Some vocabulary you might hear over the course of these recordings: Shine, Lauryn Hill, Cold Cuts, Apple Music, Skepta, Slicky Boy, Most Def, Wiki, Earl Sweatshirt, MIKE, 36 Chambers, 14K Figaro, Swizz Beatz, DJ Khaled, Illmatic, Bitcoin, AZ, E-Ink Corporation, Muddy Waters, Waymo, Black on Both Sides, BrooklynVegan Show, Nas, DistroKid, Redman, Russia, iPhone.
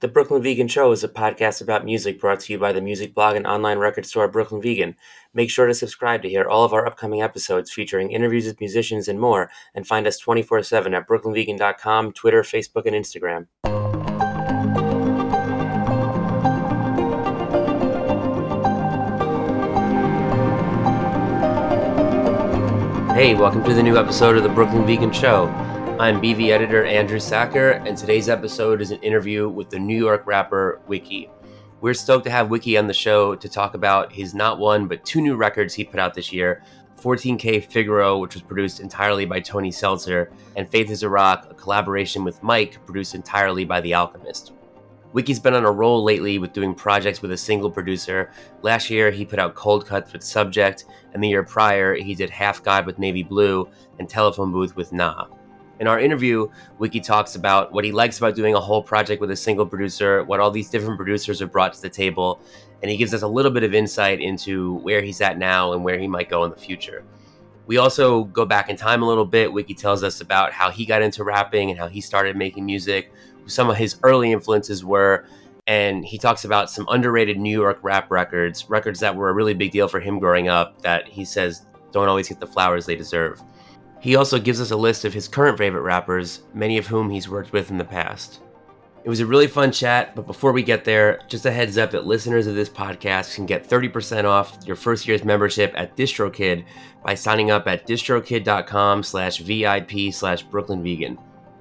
The Brooklyn Vegan Show is a podcast about music brought to you by the music blog and online record store Brooklyn Vegan. Make sure to subscribe to hear all of our upcoming episodes featuring interviews with musicians and more, and find us 24/7 at brooklynvegan.com, Twitter, Facebook, and Instagram. Hey, welcome to the new episode of the Brooklyn Vegan Show. I'm BV editor Andrew Sacker, and today's episode is an interview with the New York rapper Wiki. We're stoked to have Wiki on the show to talk about his not one, but two new records he put out this year, 14K Figaro, which was produced entirely by Tony Seltzer, and Faith Is A Rock, a collaboration with MIKE, produced entirely by The Alchemist. Wiki's been on a roll lately with doing projects with a single producer. Last year, he put out Cold Cuts with Subjxct, and the year prior, he did Half God with Navy Blue and Telephone Booth with NAH. In our interview, Wiki talks about what he likes about doing a whole project with a single producer, what all these different producers have brought to the table, and he gives us a little bit of insight into where he's at now and where he might go in the future. We also go back in time a little bit. Wiki tells us about how he got into rapping and how he started making music, who some of his early influences were, and he talks about some underrated New York rap records, records that were a really big deal for him growing up that he says don't always get the flowers they deserve. He also gives us a list of his current favorite rappers, many of whom he's worked with in the past. It was a really fun chat, but before we get there, just a heads up that listeners of this podcast can get 30% off your first year's membership at DistroKid by signing up at distrokid.com/VIP/BrooklynVegan.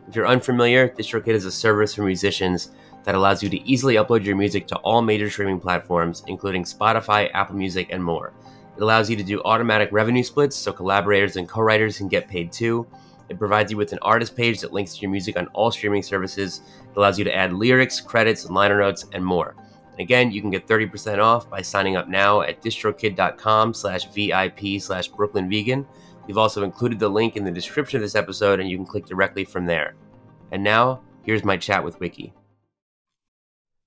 If you're unfamiliar, DistroKid is a service for musicians that allows you to easily upload your music to all major streaming platforms, including Spotify, Apple Music, and more. It allows you to do automatic revenue splits so collaborators and co-writers can get paid too. It provides you with an artist page that links to your music on all streaming services. It allows you to add lyrics, credits, liner notes, and more. And again, you can get 30% off by signing up now at distrokid.com/VIP/BrooklynVegan. We've also included the link in the description of this episode, and you can click directly from there. And now, here's my chat with Wiki.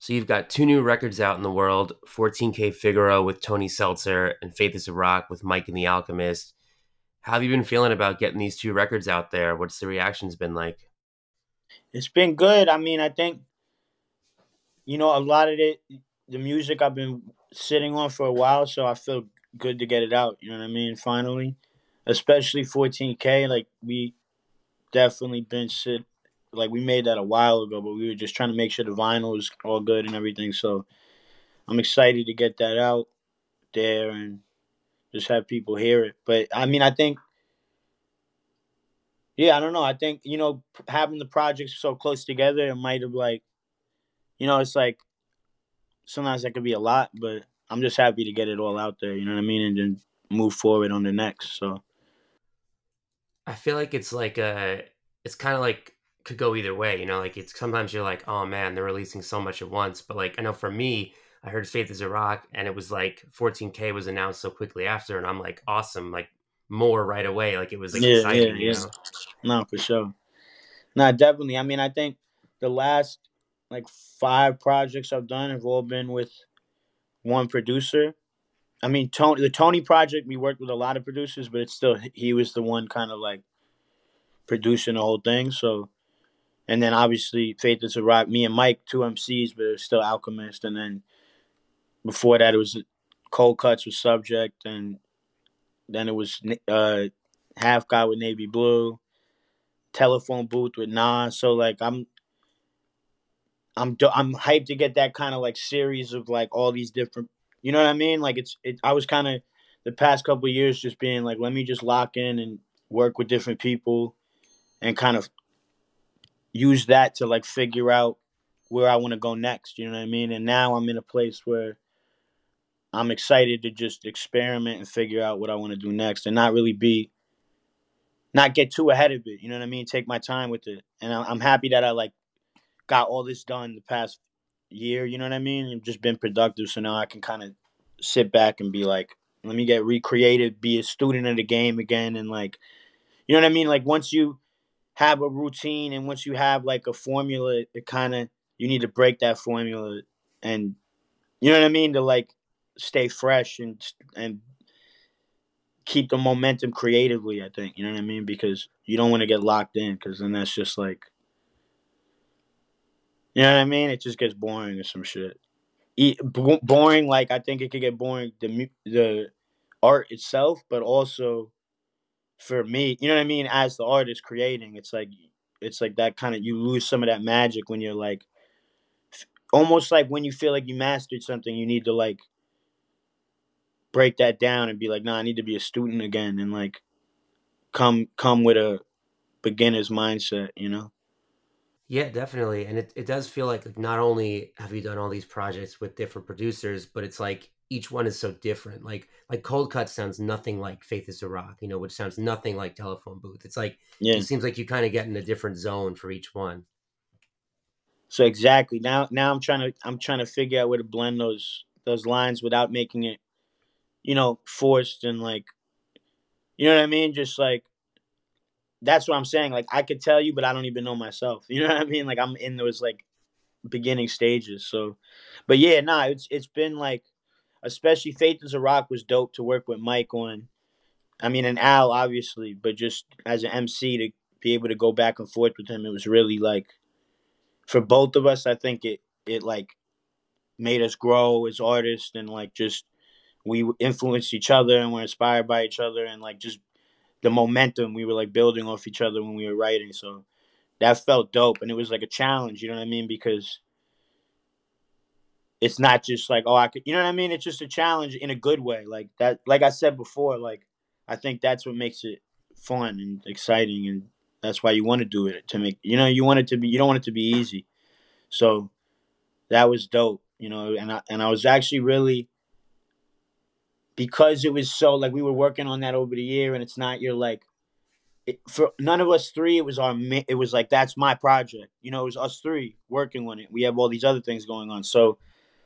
So you've got two new records out in the world, 14K Figaro with Tony Seltzer and Faith Is A Rock with MIKE and The Alchemist. How have you been feeling about getting these two records out there? What's the reaction's been like? It's been good. I mean, I think, you know, a lot of it, the music I've been sitting on for a while, so I feel good to get it out, you know what I mean, finally. Especially 14K, like, we definitely been sitting. Like, we made that a while ago, but we were just trying to make sure the vinyl was all good and everything. So I'm excited to get that out there and just have people hear it. But, I mean, I think, yeah, I don't know. I think, you know, having the projects so close together, it might have, like, you know, it's like sometimes that could be a lot, but I'm just happy to get it all out there, you know what I mean, and then move forward on the next. So I feel like it's like it's kind of like, could go either way, you know, like it's sometimes you're like, oh man, they're releasing so much at once. But like, I know for me, I heard Faith Is A Rock and it was like 14K was announced so quickly after, and I'm like, awesome, like more right away. Like it was like, exciting, you know? No, for sure. No, definitely. I mean, I think the last like 5 projects I've done have all been with one producer. I mean, the Tony project, we worked with a lot of producers, but it's still, he was the one kind of like producing the whole thing. So, and then obviously Faith Is A Rock, me and MIKE, 2 MCs, but it was still Alchemist. And then before that, it was Cold Cuts with Subjxct. And then it was Half God with Navy Blue, Telephone Booth with NAH. So like I'm hyped to get that kind of like series of like all these different, you know what I mean? Like I was kind of the past couple of years just being like, let me just lock in and work with different people and kind of use that to like figure out where I want to go next, you know what I mean? And now I'm in a place where I'm excited to just experiment and figure out what I want to do next and not really not get too ahead of it, you know what I mean? Take my time with it. And I'm happy that I like got all this done the past year, you know what I mean? I've just been productive, so now I can kind of sit back and be like, let me get recreated, be a student of the game again, and like, you know what I mean? Like once you have a routine and once you have like a formula, it kind of, you need to break that formula and, you know what I mean, to like stay fresh and keep the momentum creatively, I think, you know what I mean, because you don't want to get locked in, because then that's just like, You know what I mean? It just gets boring or some shit. Boring, like, I think it could get boring, the art itself, but also for me, you know what I mean? As the artist creating, it's like that kind of, you lose some of that magic when you're like, almost like when you feel like you mastered something, you need to like break that down and be like, nah, I need to be a student again, and like come with a beginner's mindset, you know? Yeah, definitely. And it does feel like not only have you done all these projects with different producers, but it's like each one is so different. Like Cold Cuts sounds nothing like Faith Is A Rock, you know, which sounds nothing like Telephone Booth. It's like, yeah. It seems like you kind of get in a different zone for each one. So exactly. Now I'm trying to figure out where to blend those lines without making it, you know, forced and like, you know what I mean? Just like, that's what I'm saying. Like, I could tell you, but I don't even know myself. You know what I mean? Like, I'm in those like beginning stages. So, but yeah, nah, it's been like, especially Faith Is A Rock was dope to work with Mike on. I mean, and Al obviously, but just as an MC to be able to go back and forth with him, it was really like, for both of us, I think it like made us grow as artists, and like just we influenced each other and were inspired by each other, and like just the momentum we were like building off each other when we were writing. So that felt dope, and it was like a challenge, you know what I mean? Because it's not just like, oh, I could, you know what I mean? It's just a challenge in a good way. Like that, like I said before, like I think that's what makes it fun and exciting, and that's why you want to do it, to make, you know, you want it to be, you don't want it to be easy. So that was dope, you know, and I was actually really, because it was so like, we were working on that over the year, and it's not your like, for none of us three, it was like, that's my project, you know, it was us three working on it. We have all these other things going on. So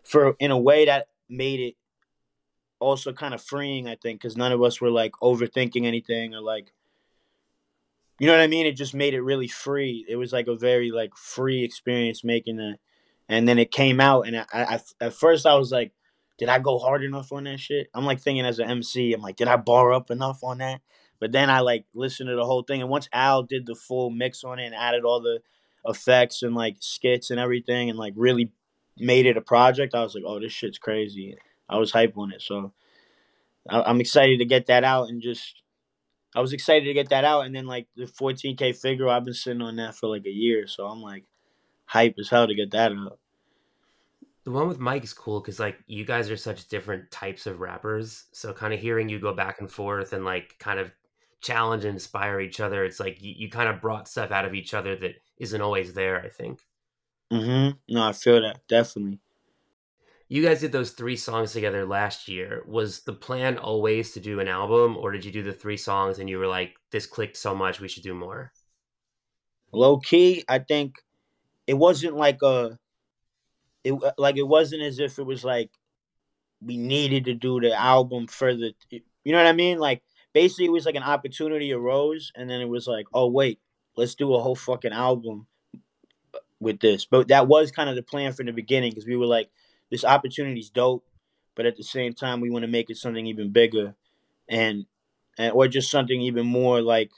for, in a way, that made it also kind of freeing, I think, because none of us were like overthinking anything or like, you know what I mean? It just made it really free. It was like a very like free experience making that. And then it came out, and I at first I was like, did I go hard enough on that shit? I'm like thinking as an MC, I'm like, did I bar up enough on that? But then I like listened to the whole thing. And once Al did the full mix on it and added all the effects and like skits and everything and like really made it a project, I was like, oh, this shit's crazy. I was hype on it. So I'm excited to get that out, and just, I was excited to get that out, and then like the 14K Figaro, I've been sitting on that for like a year, so I'm like hype as hell to get that out. The one with Mike is cool because like you guys are such different types of rappers, so kind of hearing you go back and forth and like kind of challenge and inspire each other, it's like you kind of brought stuff out of each other that isn't always there, I think. No, I feel that, definitely. You guys did those three songs together last year. Was the plan always to do an album, or did you do the three songs and you were like, this clicked so much, we should do more? Low key, I think it wasn't like it wasn't as if it was like we needed to do the album for the, you know what I mean? Like basically it was like an opportunity arose, and then it was like, oh wait, let's do a whole fucking album with this. But that was kind of the plan from the beginning, because we were like, this opportunity's dope, but at the same time, we want to make it something even bigger, and or just something even more like,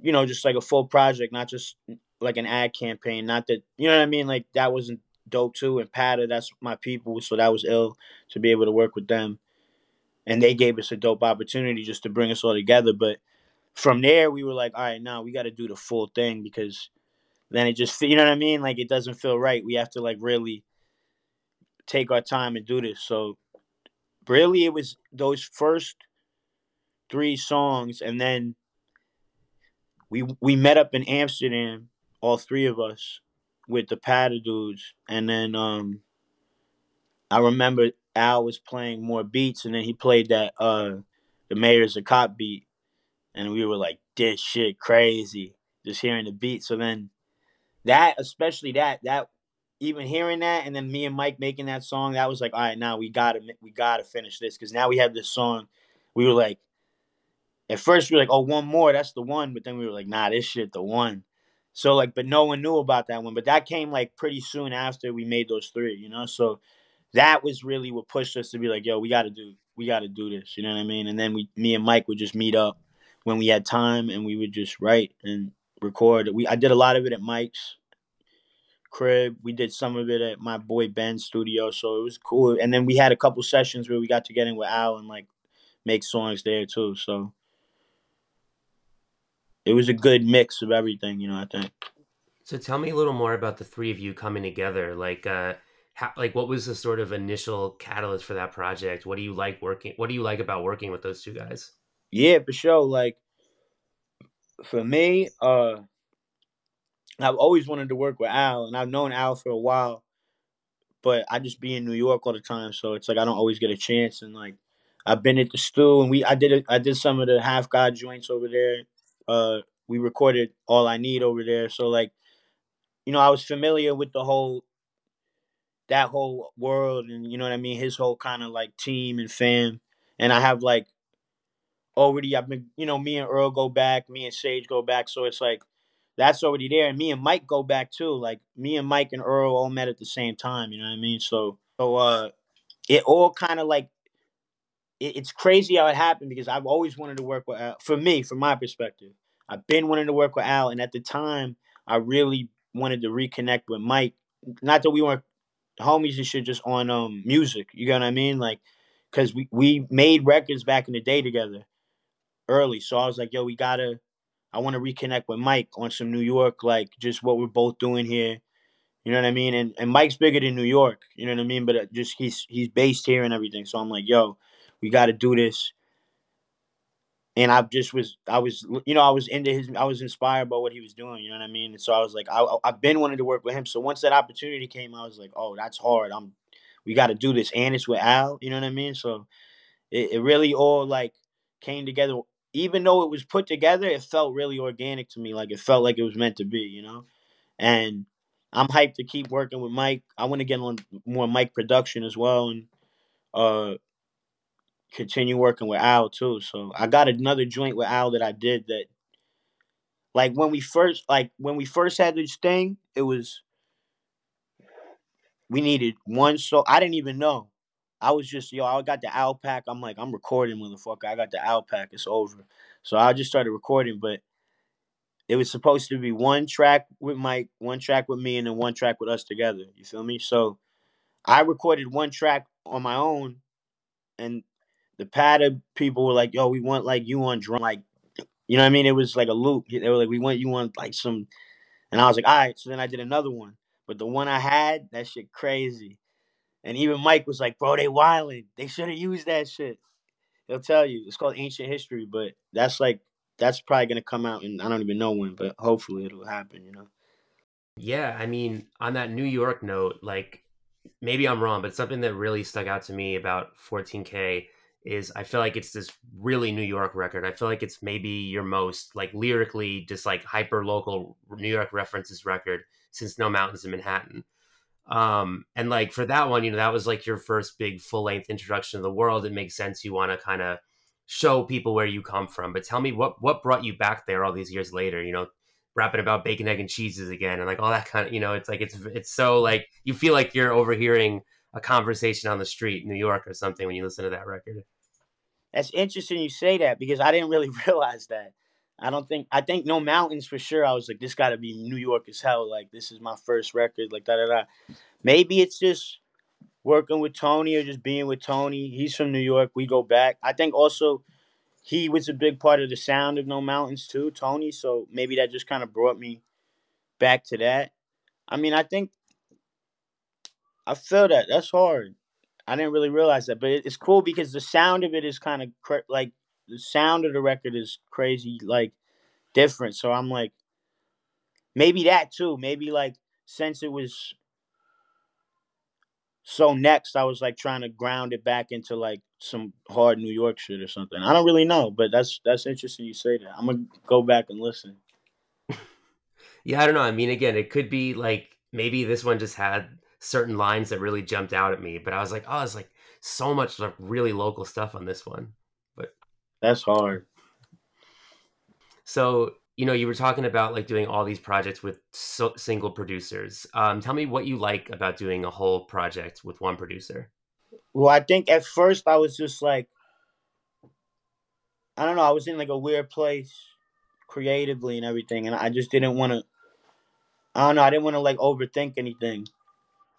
you know, just like a full project, not just like an ad campaign. Not that, you know what I mean? Like that wasn't dope too. And Patta, that's my people, so that was ill to be able to work with them, and they gave us a dope opportunity just to bring us all together. But from there, we were like, all right, now we got to do the full thing, because then it just, you know what I mean? Like it doesn't feel right. We have to like really take our time and do this. So really it was those first three songs, and then we met up in Amsterdam, all three of us, with the Patta dudes, and then I remember Al was playing more beats, and then he played that The Mayor's a Cop beat, and we were like, this shit crazy, just hearing the beat. So then that, especially that even hearing that, and then me and Mike making that song, that was like, all right, now we gotta finish this, because now we have this song. We were like, at first we were like, oh, one more, that's the one. But then we were like, nah, this shit the one. So like, but no one knew about that one. But that came like pretty soon after we made those three, you know. So that was really what pushed us to be like, yo, we gotta do this, you know what I mean? And then me and Mike would just meet up when we had time, and we would just write and record. I did a lot of it at Mike's. crib. We did some of it at my boy Ben's studio, so it was cool. And then we had a couple sessions where we got to get in with Al and like make songs there too. So it was a good mix of everything, you know, I think. So tell me a little more about the three of you coming together. Like, how what was the sort of initial catalyst for that project? What do you like working? What do you like about working with those two guys? Yeah, for sure. Like, for me, I've always wanted to work with Al, and I've known Al for a while, but I just be in New York all the time, so it's like I don't always get a chance. And like, I've been at the Stew, and I did some of the Half God joints over there. We recorded All I Need over there, so like, you know, I was familiar with the whole world, and you know what I mean, his whole kind of like team and fam. And I have like already, I've been, you know, me and Earl go back, me and Sage go back, so it's like that's already there. And me and Mike go back too. Like, me and Mike and Earl all met at the same time, you know what I mean? So it all kind of like, it's crazy how it happened, because I've always wanted to work with Al. For me, from my perspective, I've been wanting to work with Al, and at the time I really wanted to reconnect with Mike. Not that we weren't homies and shit, just on music, you know what I mean? Like, because we made records back in the day together early, so I was like, yo, I want to reconnect with Mike on some New York, like just what we're both doing here, you know what I mean? And Mike's bigger than New York, you know what I mean? But just he's based here and everything, so I'm like, yo, we got to do this. And I was inspired by what he was doing, you know what I mean? And so I was like, I've been wanting to work with him. So once that opportunity came, I was like, oh, that's hard. We got to do this. And it's with Al, you know what I mean? So it really all like came together. Even though it was put together, it felt really organic to me. Like, it felt like it was meant to be, you know? And I'm hyped to keep working with Mike. I want to get on more Mike production as well. And, continue working with Al too. So I got another joint with Al that I did that, like, when we first had this thing, it was, we needed one. So I didn't even know. I was just, yo, I got the Al pack. I'm like, I'm recording, motherfucker. I got the Al pack. It's over. So I just started recording, but it was supposed to be one track with Mike, one track with me, and then one track with us together. You feel me? So I recorded one track on my own, and the Patta people were like, yo, we want like you on drum, like, you know what I mean? It was like a loop. They were like, we want you on like some, and I was like, all right. So then I did another one, but the one I had, that shit crazy. And even Mike was like, bro, they wildin'. They should have used that shit. He'll tell you. It's called Ancient History, but that's probably gonna come out, and I don't even know when, but hopefully it'll happen, you know? Yeah, I mean, on that New York note, like, maybe I'm wrong, but something that really stuck out to me about 14K is I feel like it's this really New York record. I feel like it's maybe your most like lyrically just like hyper local New York references record since No Mountains in Manhattan. And like for that one, you know, that was like your first big full length introduction to the world. It makes sense you want to kind of show people where you come from. But tell me what brought you back there all these years later, you know, rapping about bacon, egg, and cheeses again, and like all that kind of, you know, it's like it's so like you feel like you're overhearing a conversation on the street in New York or something when you listen to that record. That's interesting you say that, because I didn't really realize that. I think No Mountains for sure. I was like, this got to be New York as hell. Like, this is my first record. Like, da da da. Maybe it's just working with Tony or just being with Tony. He's from New York. We go back. I think also, he was a big part of the sound of No Mountains too, Tony. So maybe that just kind of brought me back to that. I mean, I think I feel that. That's hard. I didn't really realize that, but it's cool because the sound of it is kind of like the sound of the record is crazy, like different. So I'm like, maybe that too. Maybe like since it was so next, I was like trying to ground it back into like some hard New York shit or something. I don't really know, but that's interesting you say that. I'm gonna go back and listen. Yeah, I don't know. I mean, again, it could be like maybe this one just had certain lines that really jumped out at me, but I was like, oh, it's like so much like really local stuff on this one. But that's hard. So, you know, you were talking about like doing all these projects with single producers. Tell me what you like about doing a whole project with one producer. Well, I think at first I was just like, I don't know, I was in like a weird place creatively and everything. And I just didn't want to I don't know. I didn't want to like overthink anything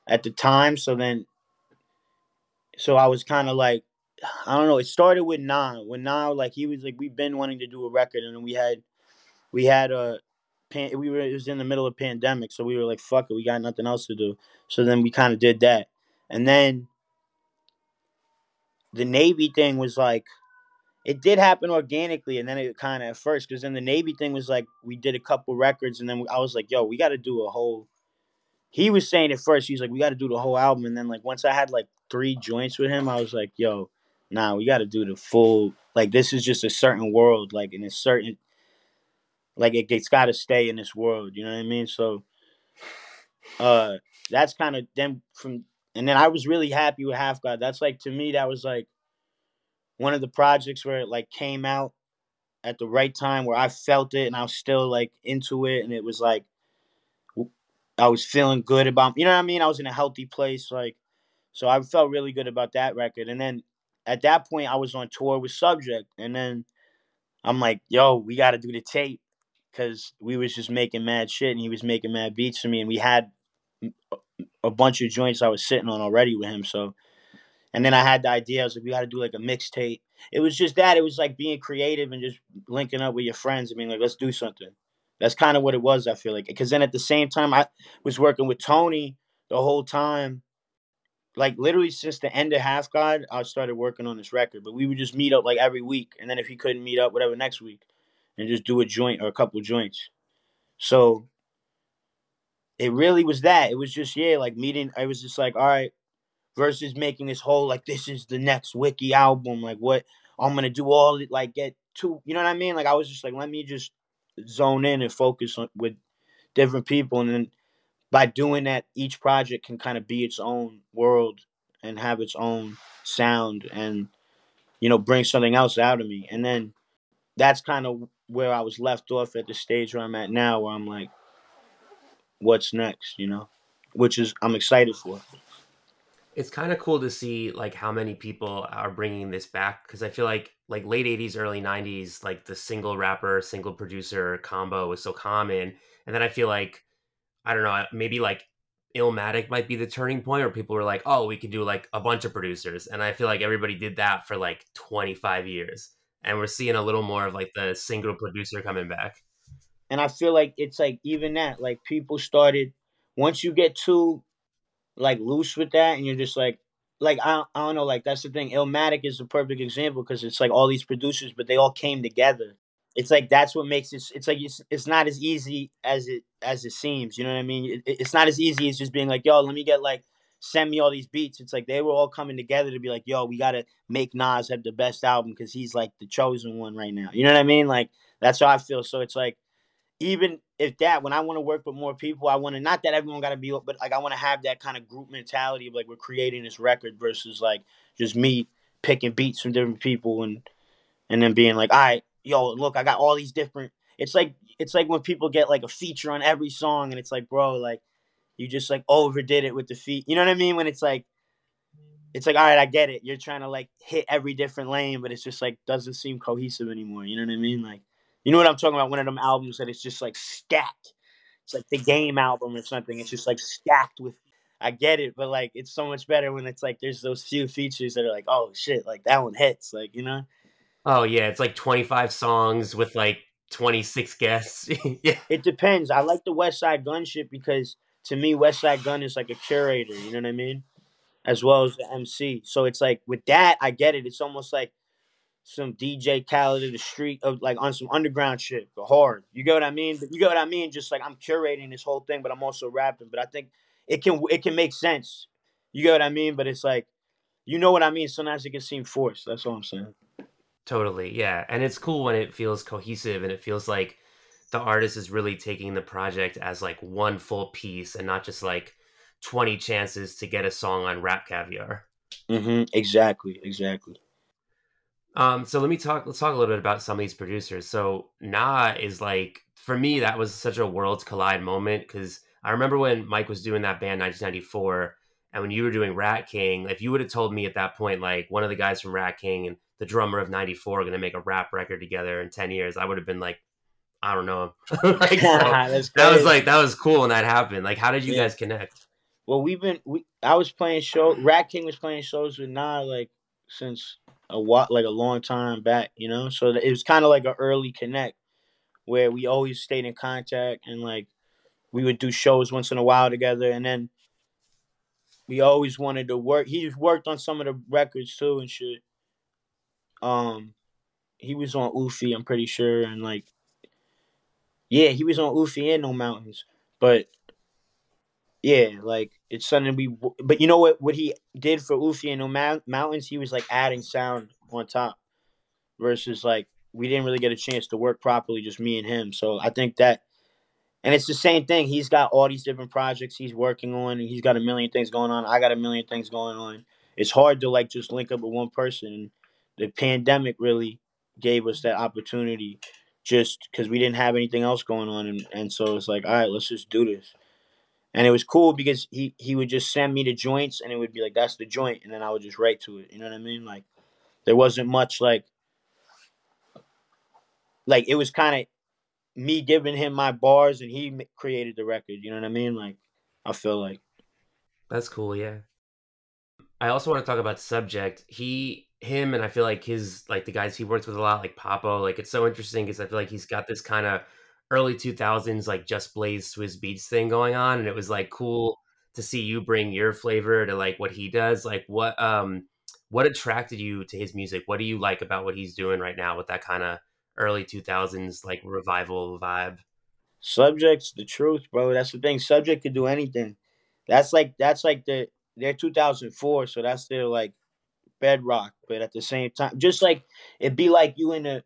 at the time. So I was kind of like, I don't know. It started with Nah. When Nah, like he was like, we've been wanting to do a record, and then it was in the middle of pandemic, so we were like, fuck it, we got nothing else to do. So then we kind of did that, and then the Navy thing was like, it did happen organically, and then it kind of at first, because then the Navy thing was like, we did a couple records, and then I was like, yo, we got to do a whole. He was saying at first, he's like, we got to do the whole album, and then like once I had like 3 joints with him, I was like, yo, nah, we got to do the full. Like this is just a certain world, like in a certain. Like, it's got to stay in this world, you know what I mean? So, that's kind of them from... And then I was really happy with Half God. That's, like, to me, that was, like, one of the projects where it, like, came out at the right time where I felt it and I was still, like, into it. And it was, like, I was feeling good about... You know what I mean? I was in a healthy place, like... So I felt really good about that record. And then at that point, I was on tour with Subjxct. And then I'm like, yo, we got to do the tape. Because we was just making mad shit and he was making mad beats for me. And we had a bunch of joints I was sitting on already with him. So, and then I had the idea. I was like, we got to do like a mixtape. It was just that. It was like being creative and just linking up with your friends. I mean, like, let's do something. That's kind of what it was, I feel like. Because then at the same time, I was working with Tony the whole time. Like, literally since the end of Half God, I started working on this record. But we would just meet up like every week. And then if he couldn't meet up, whatever, next week. And just do a joint or a couple joints. So it really was that. It was just, yeah, like meeting. I was just like, all right, versus making this whole, like, this is the next Wiki album. Like, what? I'm going to do all it, like, get two. You know what I mean? Like, I was just like, let me just zone in and focus on with different people. And then by doing that, each project can kind of be its own world and have its own sound and, you know, bring something else out of me. And then that's kind of where I was left off at the stage where I'm at now, where I'm like, what's next, you know, which is I'm excited for. It's kind of cool to see like how many people are bringing this back, because I feel like late 80s, early 90s, like the single rapper, single producer combo was so common. And then I feel like, I don't know, maybe like Illmatic might be the turning point where people were like, oh, we could do like a bunch of producers. And I feel like everybody did that for like 25 years. And we're seeing a little more of like the single producer coming back. And I feel like it's like even that, like people started, once you get too like loose with that and you're just like, I don't know, like that's the thing. Illmatic is the perfect example because it's like all these producers, but they all came together. It's like, that's what makes it, it's like, it's not as easy as it seems. You know what I mean? It's not as easy as just being like, yo, let me get like, send me all these beats. It's like they were all coming together to be like, yo, we got to make Nas have the best album because he's like the chosen one right now. You know what I mean? Like, that's how I feel. So it's like, even if that, when I want to work with more people, I want to, not that everyone got to be, but like I want to have that kind of group mentality of like, we're creating this record versus like just me picking beats from different people and then being like, all right, yo, look, I got all these different, it's like when people get like a feature on every song and it's like, bro, like, you just like overdid it with the feet. You know what I mean? When it's like, all right, I get it. You're trying to like hit every different lane, but it's just like, doesn't seem cohesive anymore. You know what I mean? Like, you know what I'm talking about? One of them albums that it's just like stacked. It's like the Game album or something. It's just like stacked with, I get it. But like, it's so much better when it's like, there's those few features that are like, oh shit, like that one hits, like, you know? Oh yeah. It's like 25 songs with like 26 guests. Yeah. It depends. I like the Westside Gunn shit because to me, Westside Gunn is like a curator, you know what I mean? As well as the MC. So it's like, with that, I get it. It's almost like some DJ Khaled of the street, of like on some underground shit, but hard. You get what I mean? But you get what I mean? Just like, I'm curating this whole thing, but I'm also rapping. But I think it can make sense. You get what I mean? But it's like, you know what I mean? Sometimes it can seem forced. That's all I'm saying. Totally, yeah. And it's cool when it feels cohesive and it feels like the artist is really taking the project as like one full piece and not just like 20 chances to get a song on Rap Caviar. Mm-hmm. Exactly. So let's talk a little bit about some of these producers. So Nah is like, for me, that was such a worlds collide moment. Cause I remember when Mike was doing that band 1994 and when you were doing Rat King, if you would have told me at that point, like one of the guys from Rat King and the drummer of 94 are going to make a rap record together in 10 years, I would have been like, I don't know him. Like, so, that was cool when that happened. Like, how did you guys connect? Well, I was playing show. Rat King was playing shows with NAH like since a long time back, you know. So it was kind of like an early connect where we always stayed in contact, and like we would do shows once in a while together, and then we always wanted to work. He worked on some of the records too and shit. He was on Oofy, I'm pretty sure, and like he was on Oofy and No Mountains, but. Yeah, like, it's something we... But you know what he did for Oofy and No Mountains? He was, like, adding sound on top versus, like, we didn't really get a chance to work properly, just me and him. So I think that... And it's the same thing. He's got all these different projects he's working on, and he's got a million things going on. I got a million things going on. It's hard to, like, just link up with one person. The pandemic really gave us that opportunity just because we didn't have anything else going on. And so it's like, all right, let's just do this. And it was cool because he would just send me the joints, and it would be like, that's the joint. And then I would just write to it. You know what I mean? Like, there wasn't much like it was kind of me giving him my bars, and he created the record. You know what I mean? Like, I feel like. That's cool. Yeah. I also want to talk about Subjxct. Him, and I feel like his, like the guys he works with a lot, like Papo, like it's so interesting because I feel like he's got this kind of early 2000s like Just Blaze Swizz Beatz thing going on, and it was like cool to see you bring your flavor to like what he does. Like what attracted you to his music? What do you like about what he's doing right now with that kind of early 2000s like revival vibe? Subjxct's the truth, bro. That's the thing. Subjxct could do anything. That's like they're 2004, so that's their like bedrock. But at the same time, just like it'd be like you in a.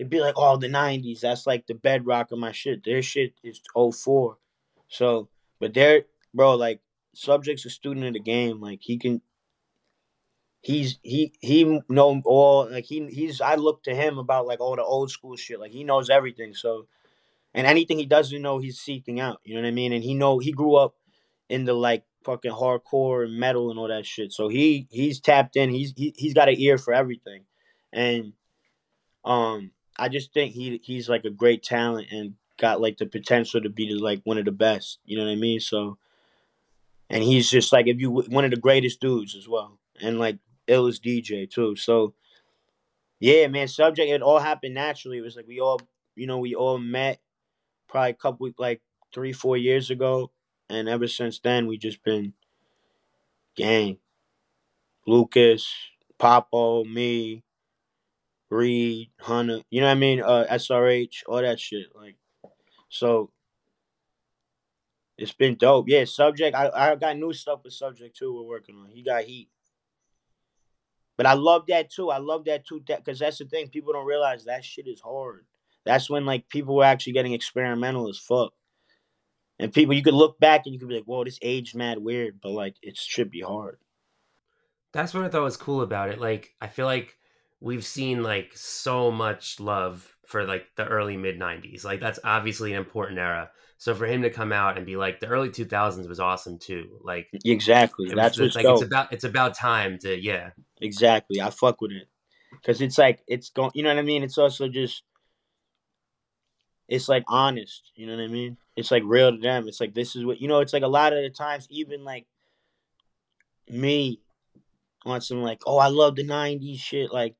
It'd be like, oh, the 90s. That's like the bedrock of my shit. Their shit is 04. So, but they're, bro, like, Subjxct's a student of the game. Like, he know all, like, I look to him about, like, all the old school shit. Like, he knows everything. So, and anything he doesn't know, he's seeking out. You know what I mean? And he grew up in the, like, fucking hardcore and metal and all that shit. So he's tapped in. He's got an ear for everything. And, I just think he's like a great talent and got like the potential to be like one of the best. You know what I mean? So, and he's just like one of the greatest dudes as well, and like illest DJ too. So, yeah, man, Subjxct. It all happened naturally. It was like we all met probably a couple like 3-4 years ago, and ever since then we just been gang. Lucas, Papo, me. Reed, Hunter, you know what I mean? SRH, all that shit. Like, so it's been dope. Yeah, Subjxct. I got new stuff with Subjxct too. We're working on. He got heat, but I love that too. Because that's the thing people don't realize. That shit is hard. That's when like people were actually getting experimental as fuck, and people you could look back and you could be like, "Whoa, this aged mad weird," but like it should be hard. That's what I thought was cool about it. Like I feel like. We've seen like so much love for like the early mid 90s. Like that's obviously an important era. So for him to come out and be like the early 2000s was awesome too. Like exactly. That's what's like dope. It's about time to Exactly. I fuck with it. Cuz it's like it's going, you know what I mean? It's also just it's like honest, you know what I mean? It's like real to them. It's like this is what, you know, it's like a lot of the times even like me on some like, "Oh, I love the 90s shit." Like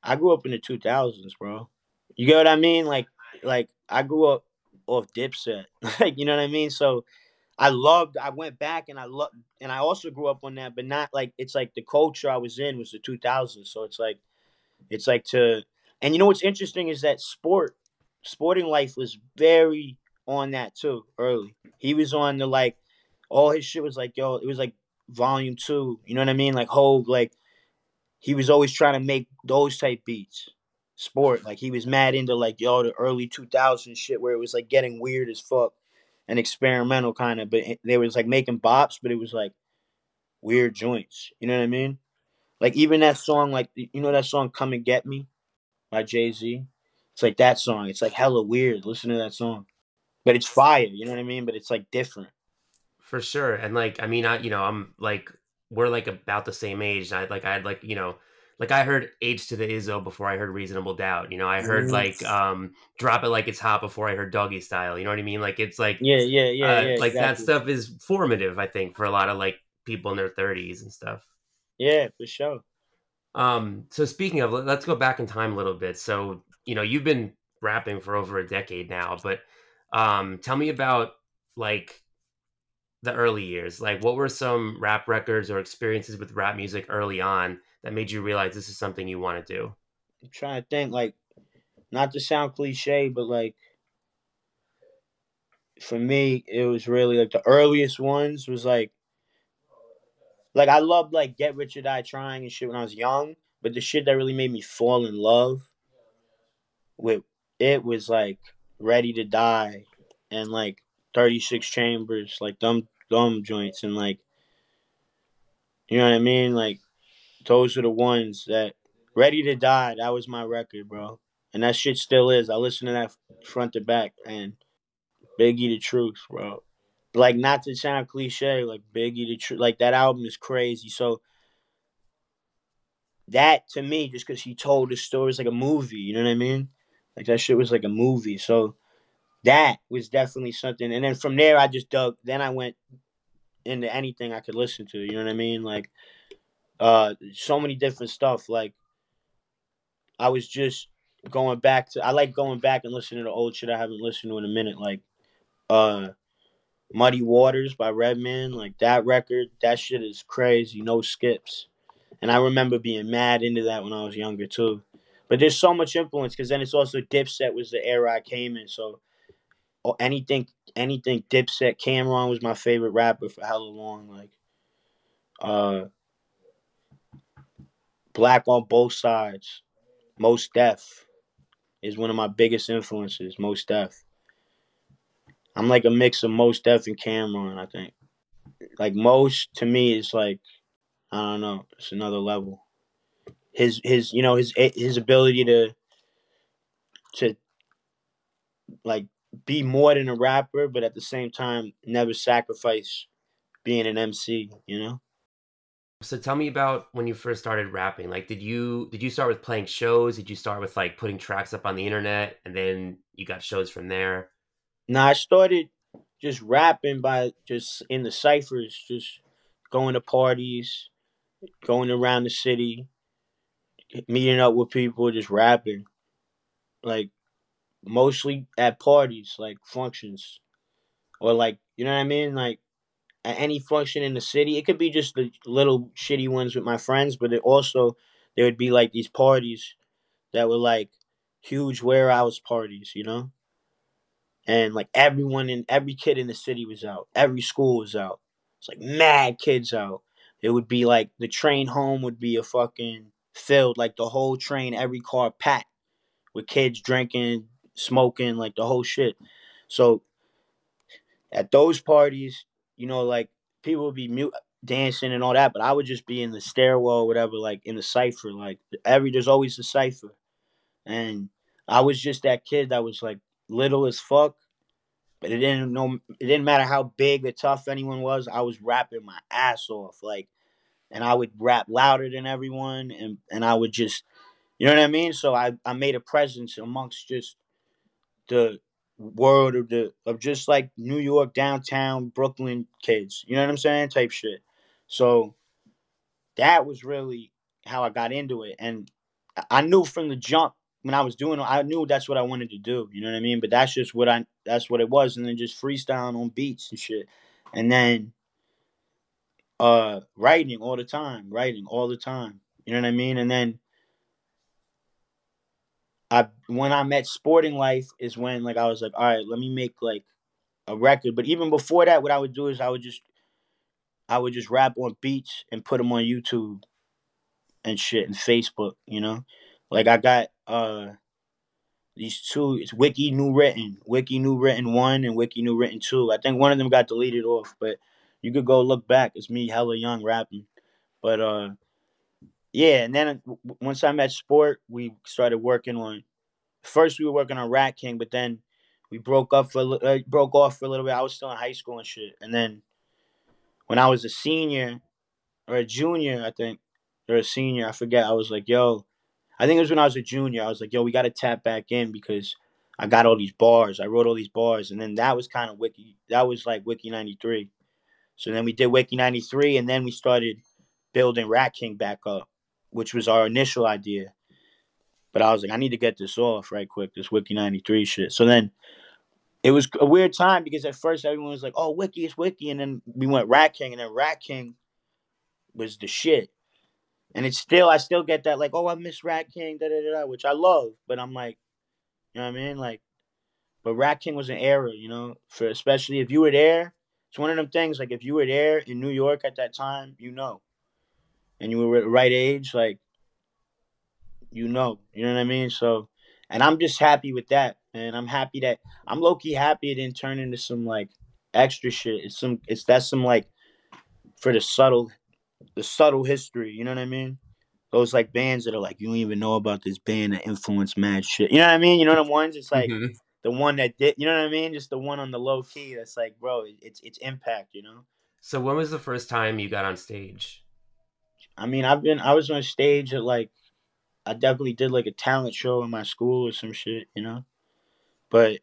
I grew up in the 2000s, bro. You get what I mean? Like I grew up off Dipset. Like, you know what I mean? So I went back and I also grew up on that, but not like, it's like the culture I was in was the 2000s. So it's like and you know, what's interesting is that Sporting Life was very on that too early. He was on the, like, all his shit was like, yo, it was like Volume 2, you know what I mean? Like Hogue, like he was always trying to make those type beats. Sport, like he was mad into like, yo, the early 2000s shit where it was like getting weird as fuck and experimental kind of, but they was like making bops, but it was like weird joints. You know what I mean? Like even that song, like, you know that song "Come and Get Me" by Jay-Z? It's like that song. It's like hella weird. Listen to that song. But it's fire, you know what I mean? But it's like different. For sure. And like, I mean, we're like about the same age. I had like, you know, like I heard H to the Izzo before I heard Reasonable Doubt. You know, I heard like Drop It Like It's Hot before I heard Doggy Style. You know what I mean? Like it's like like exactly. That stuff is formative, I think, for a lot of like people in their 30s and stuff. Yeah, for sure. So speaking of, let's go back in time a little bit. So, you know, you've been rapping for over a decade now, but tell me about like the early years. Like what were some rap records or experiences with rap music early on that made you realize this is something you want to do? I'm trying to think, like, not to sound cliche, but like for me, it was really like the earliest ones was like I loved like Get Rich or Die Trying and shit when I was young, but the shit that really made me fall in love with it was like Ready to Die and like 36 Chambers, like dumb joints, and like, you know what I mean? Like those are the ones that Ready to Die, that was my record, bro. And that shit still is. I listen to that front to back, and Biggie the Truth, bro. Like, not to sound cliche, like Biggie the Truth, like that album is crazy. So that to me, just because he told his story, is like a movie, you know what I mean? Like that shit was like a movie. So that was definitely something. And then from there, I just dug. Then I went into anything I could listen to. You know what I mean? Like, so many different stuff. Like, I was just going back to. I like going back and listening to old shit I haven't listened to in a minute. Like, Muddy Waters by Redman. Like, that record, that shit is crazy. No skips. And I remember being mad into that when I was younger, too. But there's so much influence, because then it's also Dipset was the era I came in, so. Or anything Dipset. Cameron was my favorite rapper for hella long. Like, Black on Both Sides, Most Def is one of my biggest influences. Most Def. I'm like a mix of Most Def and Cameron, I think. Like Most to me is like, I don't know, it's another level. His you know, his ability to like be more than a rapper, but at the same time, never sacrifice being an MC, you know? So tell me about when you first started rapping. Like, did you start with playing shows? Did you start with like putting tracks up on the internet and then you got shows from there? No, I started just rapping by just in the cyphers, just going to parties, going around the city, meeting up with people, just rapping. Like, mostly at parties, like functions, or like, you know what I mean? Like at any function in the city, it could be just the little shitty ones with my friends, but it also, there would be like these parties that were like huge warehouse parties, you know? And like every kid in the city was out. Every school was out. It's like mad kids out. It would be like the train home would be a fucking filled, like the whole train, every car packed with kids drinking, smoking, like the whole shit. So at those parties, you know, like people would be dancing and all that, but I would just be in the stairwell or whatever, like in the cypher, like there's always a cypher. And I was just that kid that was like little as fuck, but it didn't matter how big or tough anyone was, I was rapping my ass off, like, and I would rap louder than everyone, and I would just, you know what I mean? So I made a presence amongst just the world of just like New York, downtown, Brooklyn kids, you know what I'm saying? Type shit. So that was really how I got into it. And I knew from the jump when I was doing it, I knew that's what I wanted to do. You know what I mean? But that's just that's what it was. And then just freestyling on beats and shit. And then, writing all the time. You know what I mean? And then, when I met Sporting Life is when like I was like, all right, let me make like a record. But even before that, what I would do is I would just rap on beats and put them on YouTube and shit and Facebook, you know? Like I got these two, it's Wiki New Written 1 and Wiki New Written 2. I think one of them got deleted off, but you could go look back. It's me hella young rapping. But yeah, and then once I met Sport, we started working on. First, we were working on Rat King, but then we broke off for a little bit. I was still in high school and shit. And then when I was a senior or a junior, I think, or a senior, I forget, I was like, yo, I think it was when I was a junior, I was like, yo, we got to tap back in because I got all these bars. I wrote all these bars. And then that was kind of Wiki. That was like Wiki 93. So then we did Wiki 93, and then we started building Rat King back up, which was our initial idea. But I was like, I need to get this off right quick, this Wiki 93 shit. So then it was a weird time because at first everyone was like, oh, Wiki, it's Wiki. And then we went Rat King, and then Rat King was the shit. And it's still, I still get that, like, oh, I miss Rat King, da-da-da-da, which I love. But I'm like, you know what I mean? Like, but Rat King was an era, you know, for especially if you were there. It's one of them things, like, if you were there in New York at that time, you know. And you were the right age, like, you know what I mean? So, and I'm just happy with that, man. I'm happy that, I'm low-key happy it didn't turn into some, like, extra shit. It's like, for the subtle history, you know what I mean? Those, like, bands that are like, you don't even know about this band that influenced mad shit. You know what I mean? You know the ones? It's like, mm-hmm. The one that did, you know what I mean? Just the one on the low key that's like, bro, it's impact, you know? So when was the first time you got on stage? I mean, I was on stage at, like, I definitely did, like, a talent show in my school or some shit, you know? But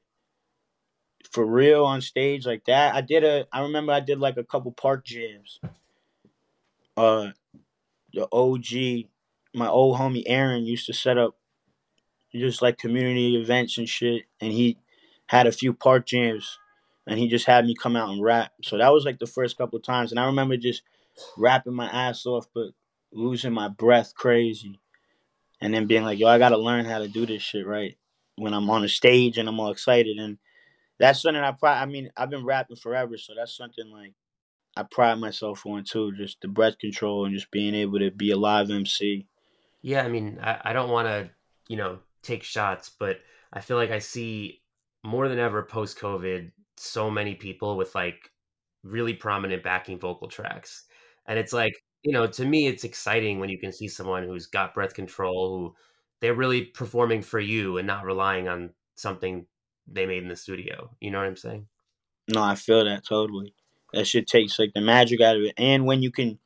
for real on stage like that, I remember I did, like, a couple park jams. The OG, my old homie Aaron used to set up just like community events and shit, and he had a few park jams, and he just had me come out and rap. So that was like the first couple of times, and I remember just rapping my ass off but losing my breath crazy, and then being like, yo, I gotta learn how to do this shit right when I'm on a stage and I'm all excited. And that's something I've been rapping forever, so that's something like I pride myself on too, just the breath control and just being able to be a live MC. Yeah, I mean, I don't want to, you know, take shots, but I feel like I see more than ever post-COVID so many people with like really prominent backing vocal tracks. And it's like, you know, to me, it's exciting when you can see someone who's got breath control, who they're really performing for you and not relying on something they made in the studio. You know what I'm saying? No, I feel that totally. That shit takes like the magic out of it. And when you can,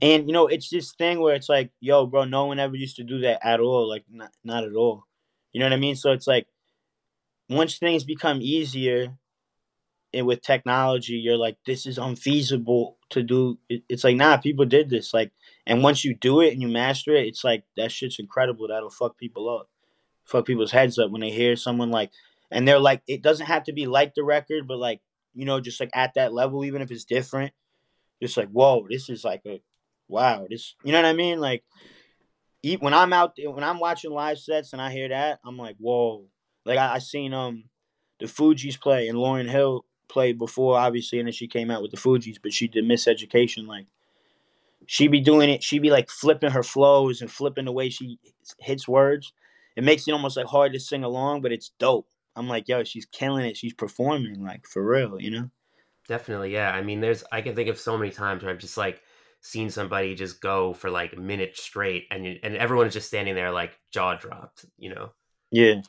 and you know, it's this thing where it's like, yo, bro, no one ever used to do that at all. Like not at all. You know what I mean? So it's like, once things become easier and with technology, you're like, this is unfeasible to do. It's like, nah, people did this. Like, and once you do it and you master it, it's like, that shit's incredible. That'll fuck people up. Fuck people's heads up when they hear someone like, and they're like, it doesn't have to be like the record, but like, you know, just like at that level, even if it's different, just like, whoa, this is like a, wow, this, you know what I mean? Like, when I'm out there, when I'm watching live sets and I hear that, I'm like, whoa. Like, I seen the Fugees play, and Lauryn Hill played before, obviously, and then she came out with the Fugees, but she did Miseducation. Like, she be doing it, she be like flipping her flows and flipping the way she hits words. It makes it almost like hard to sing along, but it's dope. I'm like, yo, she's killing it. She's performing, like, for real, you know? Definitely, yeah. I mean, I can think of so many times where I've just, like, seen somebody just go for, like, a minute straight, and everyone is just standing there, like, jaw dropped, you know? Yeah.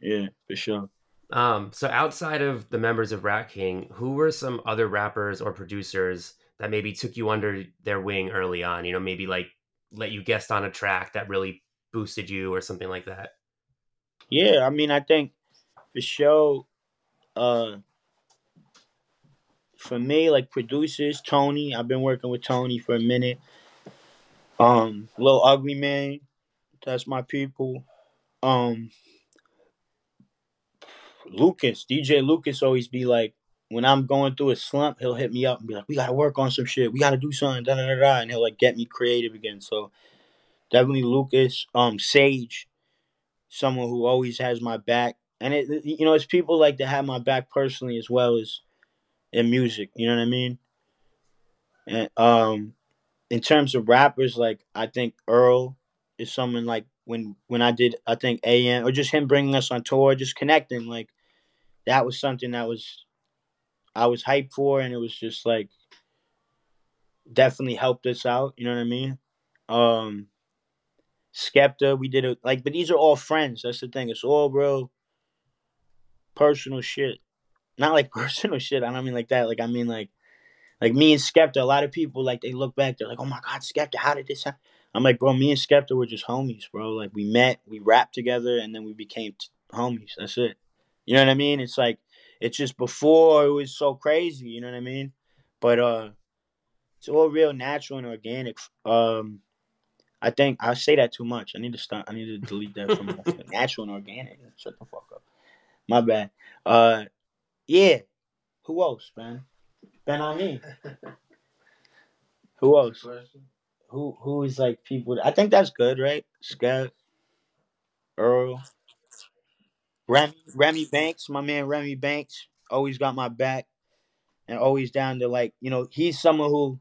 Yeah, for sure. So outside of the members of Rat King, who were some other rappers or producers that maybe took you under their wing early on? You know, maybe, like, let you guest on a track that really boosted you or something like that? Yeah, I mean, I think, for sure, for me, like, producers, Tony, I've been working with Tony for a minute. Lil Ugly Man, that's my people. Lucas, DJ Lucas always be like, when I'm going through a slump, he'll hit me up and be like, we gotta work on some shit, we gotta do something, da da da da, and he'll like get me creative again. So definitely Lucas, Sage, someone who always has my back. And it, you know, it's people like that have my back personally as well as in music. You know what I mean? And in terms of rappers, like, I think Earl is someone, like, when I did, I think AM, or just him bringing us on tour, just connecting, like, that was something that I was hyped for, and it was just like definitely helped us out. You know what I mean? Skepta, we did it, like, but these are all friends. That's the thing. It's all real. Personal shit. Not like personal shit, I don't mean like that. Like, I mean like me and Skepta, a lot of people, like, they look back, they're like, oh my God, Skepta, how did this happen? I'm like, bro, me and Skepta were just homies, bro. Like, we met, we rapped together, and then we became homies. That's it. You know what I mean? It's like, it's just before it was so crazy, you know what I mean? But it's all real natural and organic. I think I say that too much. I need to delete that from my natural and organic. Shut the fuck up. My bad. Yeah. Who else, man? Ben on me. Who else? Who is like people? I think that's good, right? Scott, Earl, Remy Banks, my man Remy Banks, always got my back, and always down to, like, you know, he's someone who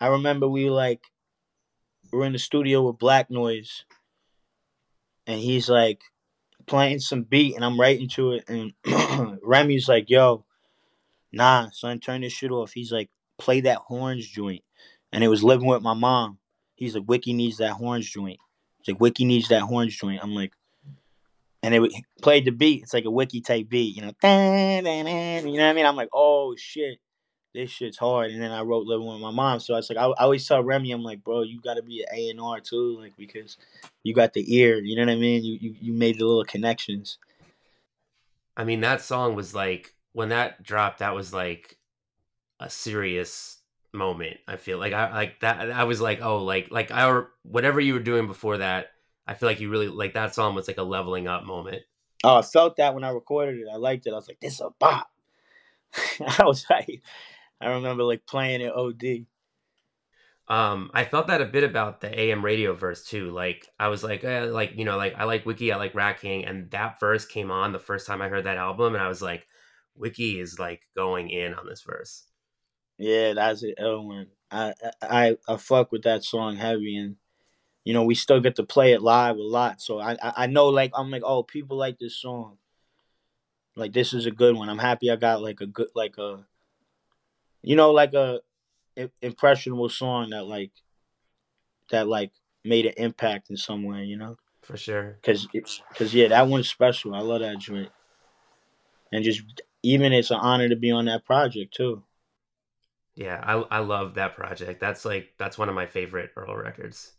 I remember we were in the studio with Black Noise, and he's like playing some beat, and I'm right into it, and Remy's like, yo, nah, son, turn this shit off. He's like, play that horns joint. And it was Living With My Mom. He's like, Wiki needs that horns joint. He's like, Wiki needs that horns joint. I'm like, and they played the beat. It's like a Wiki type beat, you know. You know what I mean? I'm like, oh shit, this shit's hard. And then I wrote Living With My Mom. So it's like, I always tell Remy, I'm like, bro, you got to be an A&R too, like, because you got the ear. You know what I mean? You made the little connections. I mean, that song was like, when that dropped, that was like a serious moment. I feel like whatever you were doing before that, I feel like you really, like, that song was like a leveling up moment. Oh, I felt that when I recorded it. I liked it. I was like, this is a bop. I remember like playing it OD. I felt that a bit about the AM radio verse too. Like, I was like, you know, like, I like Wiki, I like Rat King, and that verse came on the first time I heard that album, and I was like, Wiki is like going in on this verse. Yeah, that's an L one. I fuck with that song heavy, and you know, we still get to play it live a lot. So I know, like, I'm like, oh, people like this song. Like, this is a good one. I'm happy I got like a good, like a, you know, like a impressionable song that made an impact in some way, you know? For sure. Cause yeah, that one's special. I love that joint. And just even it's an honor to be on that project too. Yeah, I love that project. That's one of my favorite Earl records.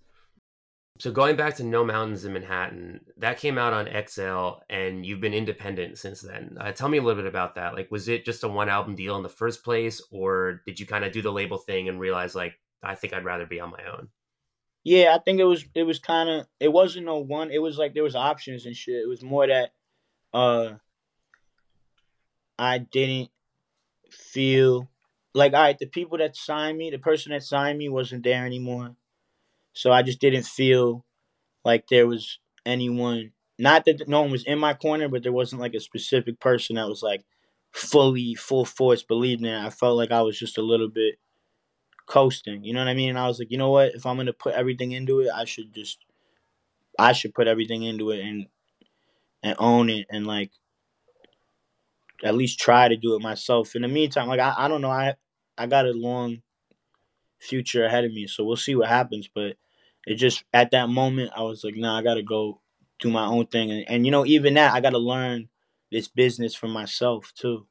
So going back to No Mountains in Manhattan, that came out on XL, and you've been independent since then. Tell me a little bit about that. Like, was it just a one album deal in the first place, or did you kind of do the label thing and realize, like, I think I'd rather be on my own? Yeah, I think it was kind of, it wasn't no one. It was like there was options and shit. It was more that I didn't feel like, all right, the person that signed me wasn't there anymore. So I just didn't feel like there was anyone, not that no one was in my corner, but there wasn't like a specific person that was like full force believed in it. I felt like I was just a little bit coasting, you know what I mean? And I was like, you know what, if I'm going to put everything into it, I should put everything into it and own it, and like at least try to do it myself. In the meantime, like, I don't know, I got a long future ahead of me, so we'll see what happens. But it just, at that moment, I was like, nah, I gotta go do my own thing. And you know, even that, I gotta learn this business for myself too,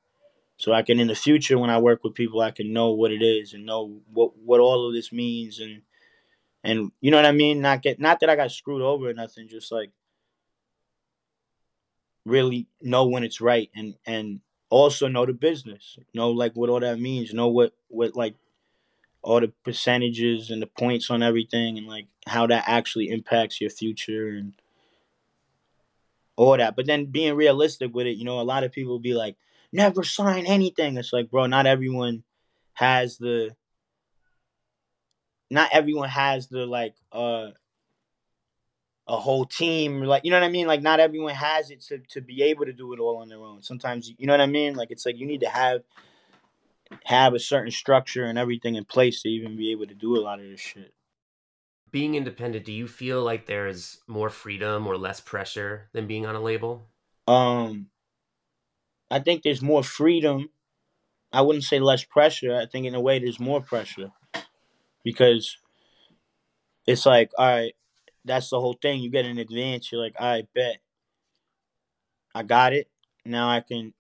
so I can, in the future, when I work with people, I can know what it is and know what all of this means, and you know what I mean? Not that I got screwed over or nothing, just like really know when it's right, and also know the business, know like what all that means, know what like all the percentages and the points on everything, and like how that actually impacts your future and all that. But then being realistic with it, you know, a lot of people be like, never sign anything. It's like, bro, not everyone has the like a whole team, like, you know what I mean? Like, not everyone has it to be able to do it all on their own. Sometimes, you know what I mean? Like, it's like you need to have a certain structure and everything in place to even be able to do a lot of this shit. Being independent, do you feel like there's more freedom or less pressure than being on a label? I think there's more freedom. I wouldn't say less pressure. I think in a way there's more pressure, because it's like, all right, that's the whole thing. You get an advance. You're like, all right, bet. I got it. Now I can,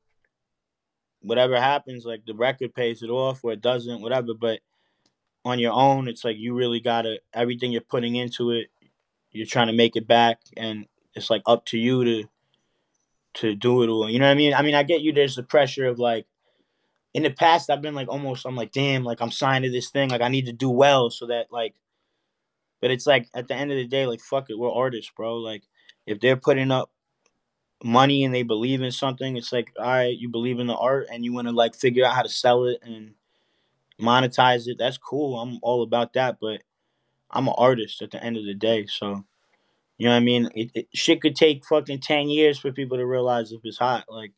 whatever happens, like the record pays it off or it doesn't, whatever. But on your own, it's like you really gotta, everything you're putting into it, you're trying to make it back, and it's like up to you to do it all. You know what I mean? I mean, I get you, there's the pressure of like, in the past I've been like almost, I'm like, damn, like I'm signed to this thing, like I need to do well so that like, but it's like at the end of the day, like fuck it, we're artists, bro. Like if they're putting up money and they believe in something, it's like, all right, you believe in the art and you want to like figure out how to sell it and monetize it. That's cool. I'm all about that, but I'm an artist at the end of the day. So, you know what I mean? Shit could take fucking 10 years for people to realize if it's hot. Like,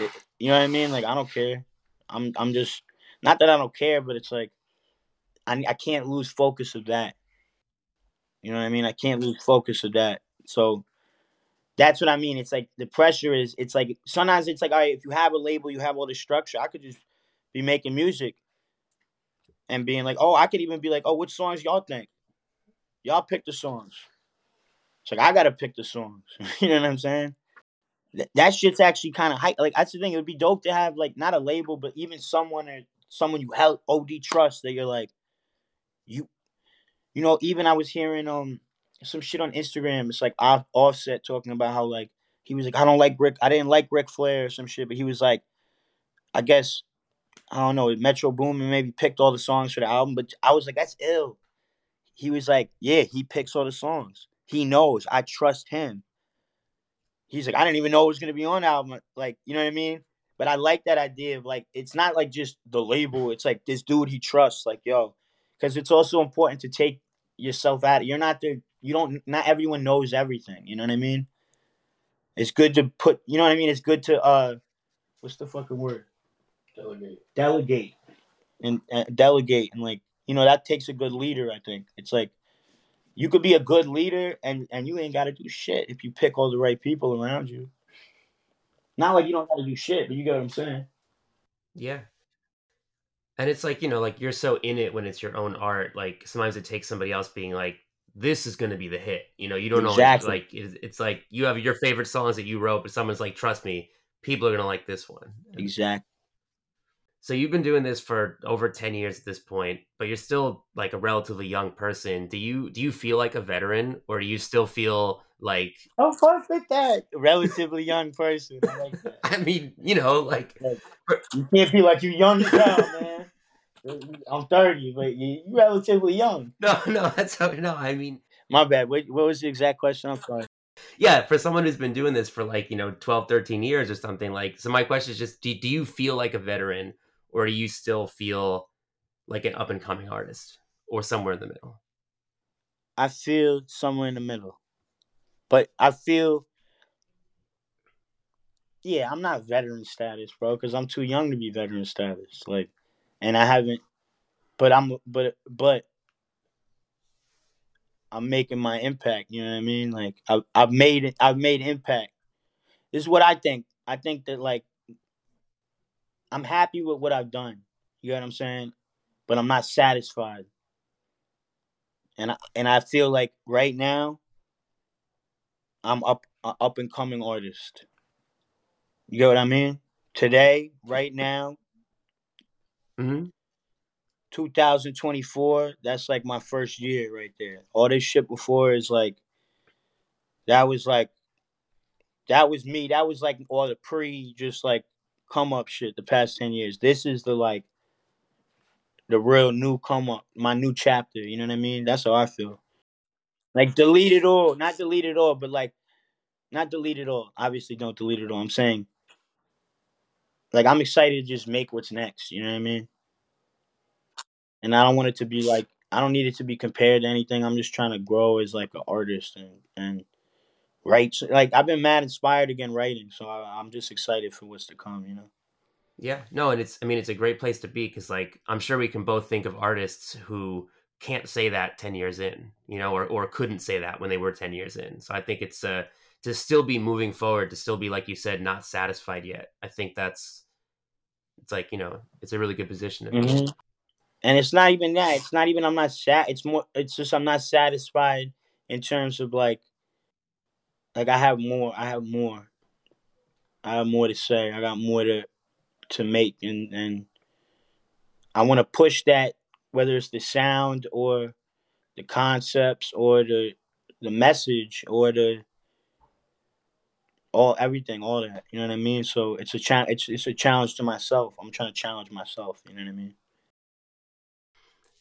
it, you know what I mean? Like, I don't care. I'm just, not that I don't care, but it's like, I can't lose focus of that. You know what I mean? I can't lose focus of that. So that's what I mean. It's like the pressure is, it's like, sometimes it's like, all right, if you have a label, you have all this structure. I could just be making music and being like, oh, I could even be like, oh, what songs y'all think? Y'all pick the songs. It's like, I got to pick the songs. You know what I'm saying? That shit's actually kind of hype. Like, that's the thing. It would be dope to have, like, not a label, but even someone or someone you help, OD trust, that you're like, you know, even I was hearing some shit on Instagram. It's like Offset talking about how, like, he was like, I didn't like Ric Flair or some shit, but he was like, I guess, I don't know, Metro Boomin maybe picked all the songs for the album, but I was like, that's ill. He was like, yeah, he picks all the songs. He knows. I trust him. He's like, I didn't even know it was going to be on the album. Like, you know what I mean? But I like that idea of, like, it's not, like, just the label. It's, like, this dude he trusts. Like, yo. Because it's also important to take yourself out. You're not the, you don't, not everyone knows everything. You know what I mean? It's good to put, you know what I mean? It's good to, what's the fucking word? Delegate. And delegate. And, like, you know, that takes a good leader, I think. It's like, you could be a good leader and you ain't got to do shit if you pick all the right people around you. Not like you don't got to do shit, but you get what I'm saying. Yeah. And it's like, you know, like you're so in it when it's your own art. Like sometimes it takes somebody else being like, this is going to be the hit. You know, you don't exactly know. Like, it's like you have your favorite songs that you wrote, but someone's like, trust me, people are going to like this one. Exactly. So you've been doing this for over 10 years at this point, but you're still like a relatively young person. Do you feel like a veteran, or do you still feel like... Oh, fuck with that. Relatively young person. I like that. I mean, you know, like you can't feel like you're young as hell, man. I'm 30, but you're relatively young. No, that's how... No, I mean... My bad. What was the exact question? I'm sorry. Yeah, for someone who's been doing this for like, you know, 12, 13 years or something like... So my question is just, do you feel like a veteran? Or do you still feel like an up-and-coming artist, or somewhere in the middle? I feel somewhere in the middle. But I feel, yeah, I'm not veteran status, bro, because I'm too young to be veteran status. Like, and I haven't, but I'm making my impact, you know what I mean? Like, I've made impact. This is what I think. I think that, like, I'm happy with what I've done. You know what I'm saying? But I'm not satisfied. And I feel like right now, I'm up and coming artist. You know what I mean? Today, right now, 2024, that's like my first year right there. All this shit before is like, that was me. That was like all the just like, come up shit the past 10 years. This is the like the real new come up, my new chapter, you know what I mean? That's how I feel. Like delete it all, not delete it all, but like not delete it all. Obviously don't delete it all. I'm saying like I'm excited to just make what's next, you know what I mean? And I don't want it to be like, I don't need it to be compared to anything. I'm just trying to grow as like an artist and right, like I've been mad inspired again writing, so I'm just excited for what's to come, you know. Yeah, no, and it's, I mean, it's a great place to be, because like I'm sure we can both think of artists who can't say that 10 years in, you know, or couldn't say that when they were 10 years in. So I think it's to still be moving forward, to still be, like you said, not satisfied yet. I think that's, it's like, you know, it's a really good position to be. Mm-hmm. And it's not even that. It's not even I'm not sad. It's more. It's just I'm not satisfied in terms of like. Like I have more to say. I got more to make, and I want to push that whether it's the sound or the concepts or the message or the everything, that, you know what I mean? So it's a challenge. It's a challenge to myself. I'm trying to challenge myself. You know what I mean?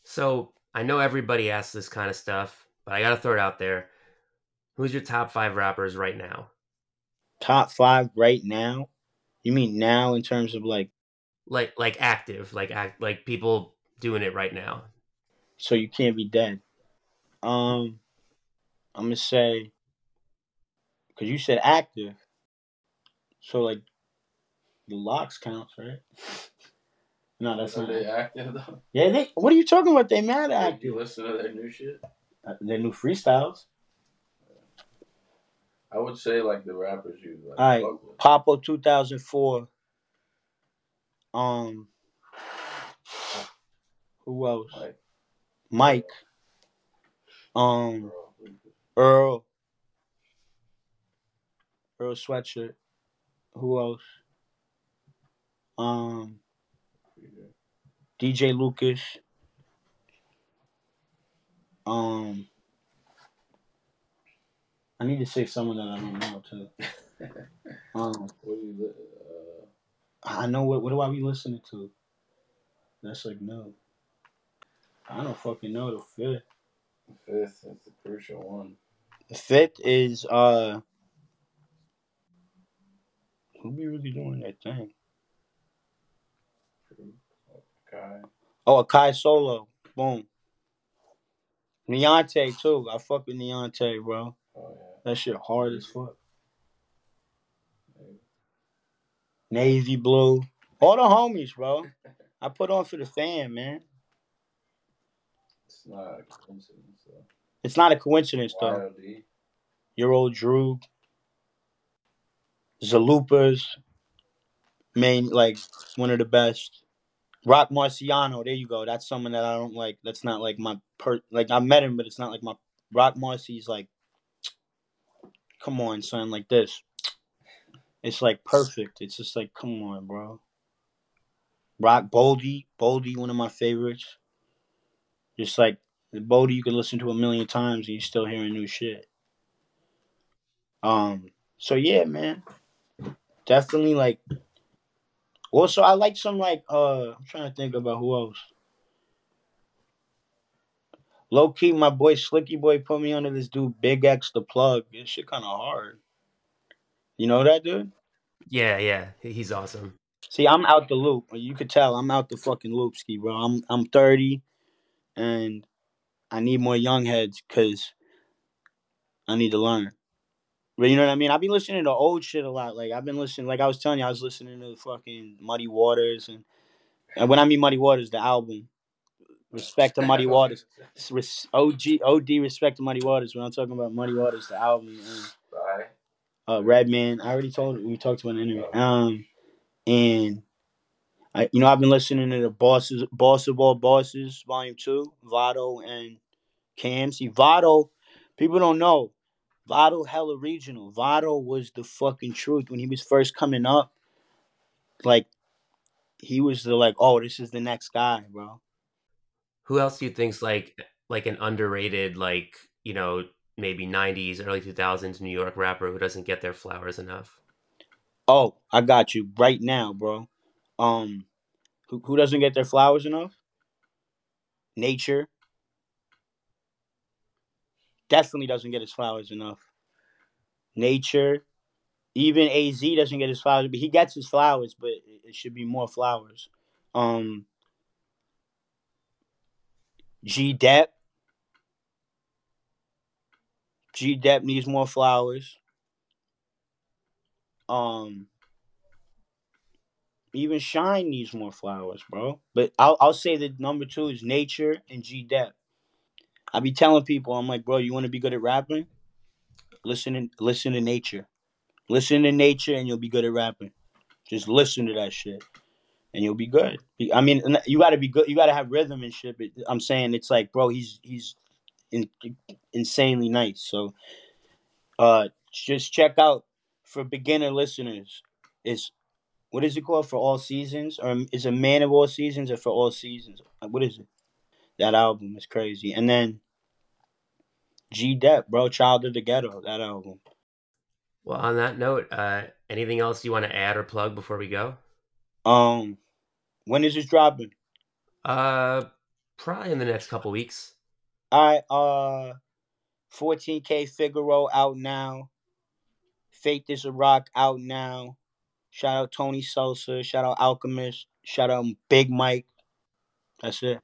So I know everybody asks this kind of stuff, but I got to throw it out there. Who's your top five rappers right now? Top five right now? You mean now in terms of like active, like people doing it right now? So You Can't Be Dead. I'm gonna say, because you said active, so like the Locks counts, right? No, that's not. Are they active though? Yeah, they. What are you talking about? They mad active. You listen to their new shit? Their new freestyles. I would say like the rappers you like. All right, Papo 2004. Who else? MIKE. Earl Sweatshirt. Who else? DJ Lucas. I need to say someone that I don't know too. I know what do I be listening to? That's like no. I don't fucking know the fifth. The fifth is the crucial one. The fifth is who be really doing that thing? Kai. Oh, a Kai solo. Boom. Neonte too. I fuck with Neonte, bro. Oh, yeah. That shit hard as fuck. Navy Blue. All the homies, bro. I put on for the fan, man. It's not a coincidence, though. It's not a coincidence, though. Your old Drew. Zalupas. Main, like, one of the best. Rock Marciano. There you go. That's someone that I don't like. That's not, like, my... like, I met him, but it's not, like, my... Rock Marci's, like... Come on, son, like this. It's like perfect. It's just like, come on, bro. Rock Boldy, one of my favorites. Just like the Boldy you can listen to 1,000,000 times and you're still hearing new shit. So yeah, man. Definitely like also I like some like I'm trying to think about who else. Low key, my boy Slicky Boy put me onto this dude, Big X the Plug. This shit kind of hard. You know that dude? Yeah, he's awesome. See, I'm out the loop. You could tell I'm out the fucking loop, Ski, bro. I'm 30, and I need more young heads because I need to learn. But you know what I mean? I've been listening to old shit a lot. Like I've been listening, like I was telling you, I was listening to the fucking Muddy Waters, and when I mean Muddy Waters, the album. Respect to Muddy Waters. OD Respect to Muddy Waters. When I'm talking about Muddy Waters, the album. Redman. I already told you. We talked about an interview. And, I've been listening to the Bosses, Volume 2, Vado and Cam. See, Vado, people don't know. Vado, hella regional. Vado was the fucking truth. When he was first coming up, like, he was this is the next guy, bro. Who else do you think's like an underrated, like, you know, maybe 90s, early 2000s New York rapper who doesn't get their flowers enough? Oh, I got you right now, bro. Who doesn't get their flowers enough? Nature. Definitely doesn't get his flowers enough. Nature. Even AZ doesn't get his flowers, but he gets his flowers, but it should be more flowers. G-Dep. G-Dep needs more flowers. Even Shine needs more flowers, bro. But I'll say that number 2 is Nature and G-Dep. I be telling people, I'm like, bro, you want to be good at rapping? Listen to Nature. Listen to Nature and you'll be good at rapping. Just listen to that shit. And you'll be good. I mean, you got to be good. You got to have rhythm and shit. But I'm saying it's like, bro, he's insanely nice. So just check out for beginner listeners. It's, what is it called? For All Seasons? Or is it Man of All Seasons or For All Seasons? What is it? That album is crazy. And then G-Dep, bro, Child of the Ghetto, that album. Well, on that note, anything else you want to add or plug before we go? When is this dropping? Probably in the next couple weeks. All right, 14K Figaro out now. Faith Is A Rock out now. Shout out Tony Seltzer. Shout out Alchemist. Shout out Big Mike. That's it.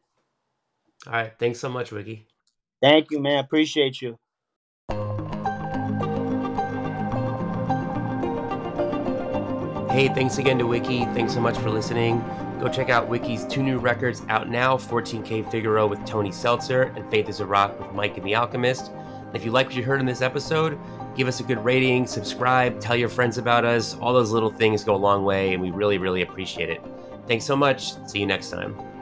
All right. Thanks so much, Wiki. Thank you, man. Appreciate you. Hey, thanks again to Wiki. Thanks so much for listening. Go check out Wiki's two new records out now, 14K Figaro with Tony Seltzer and Faith Is A Rock with Mike and The Alchemist. And if you like what you heard in this episode, give us a good rating, subscribe, tell your friends about us. All those little things go a long way, and we really, really appreciate it. Thanks so much. See you next time.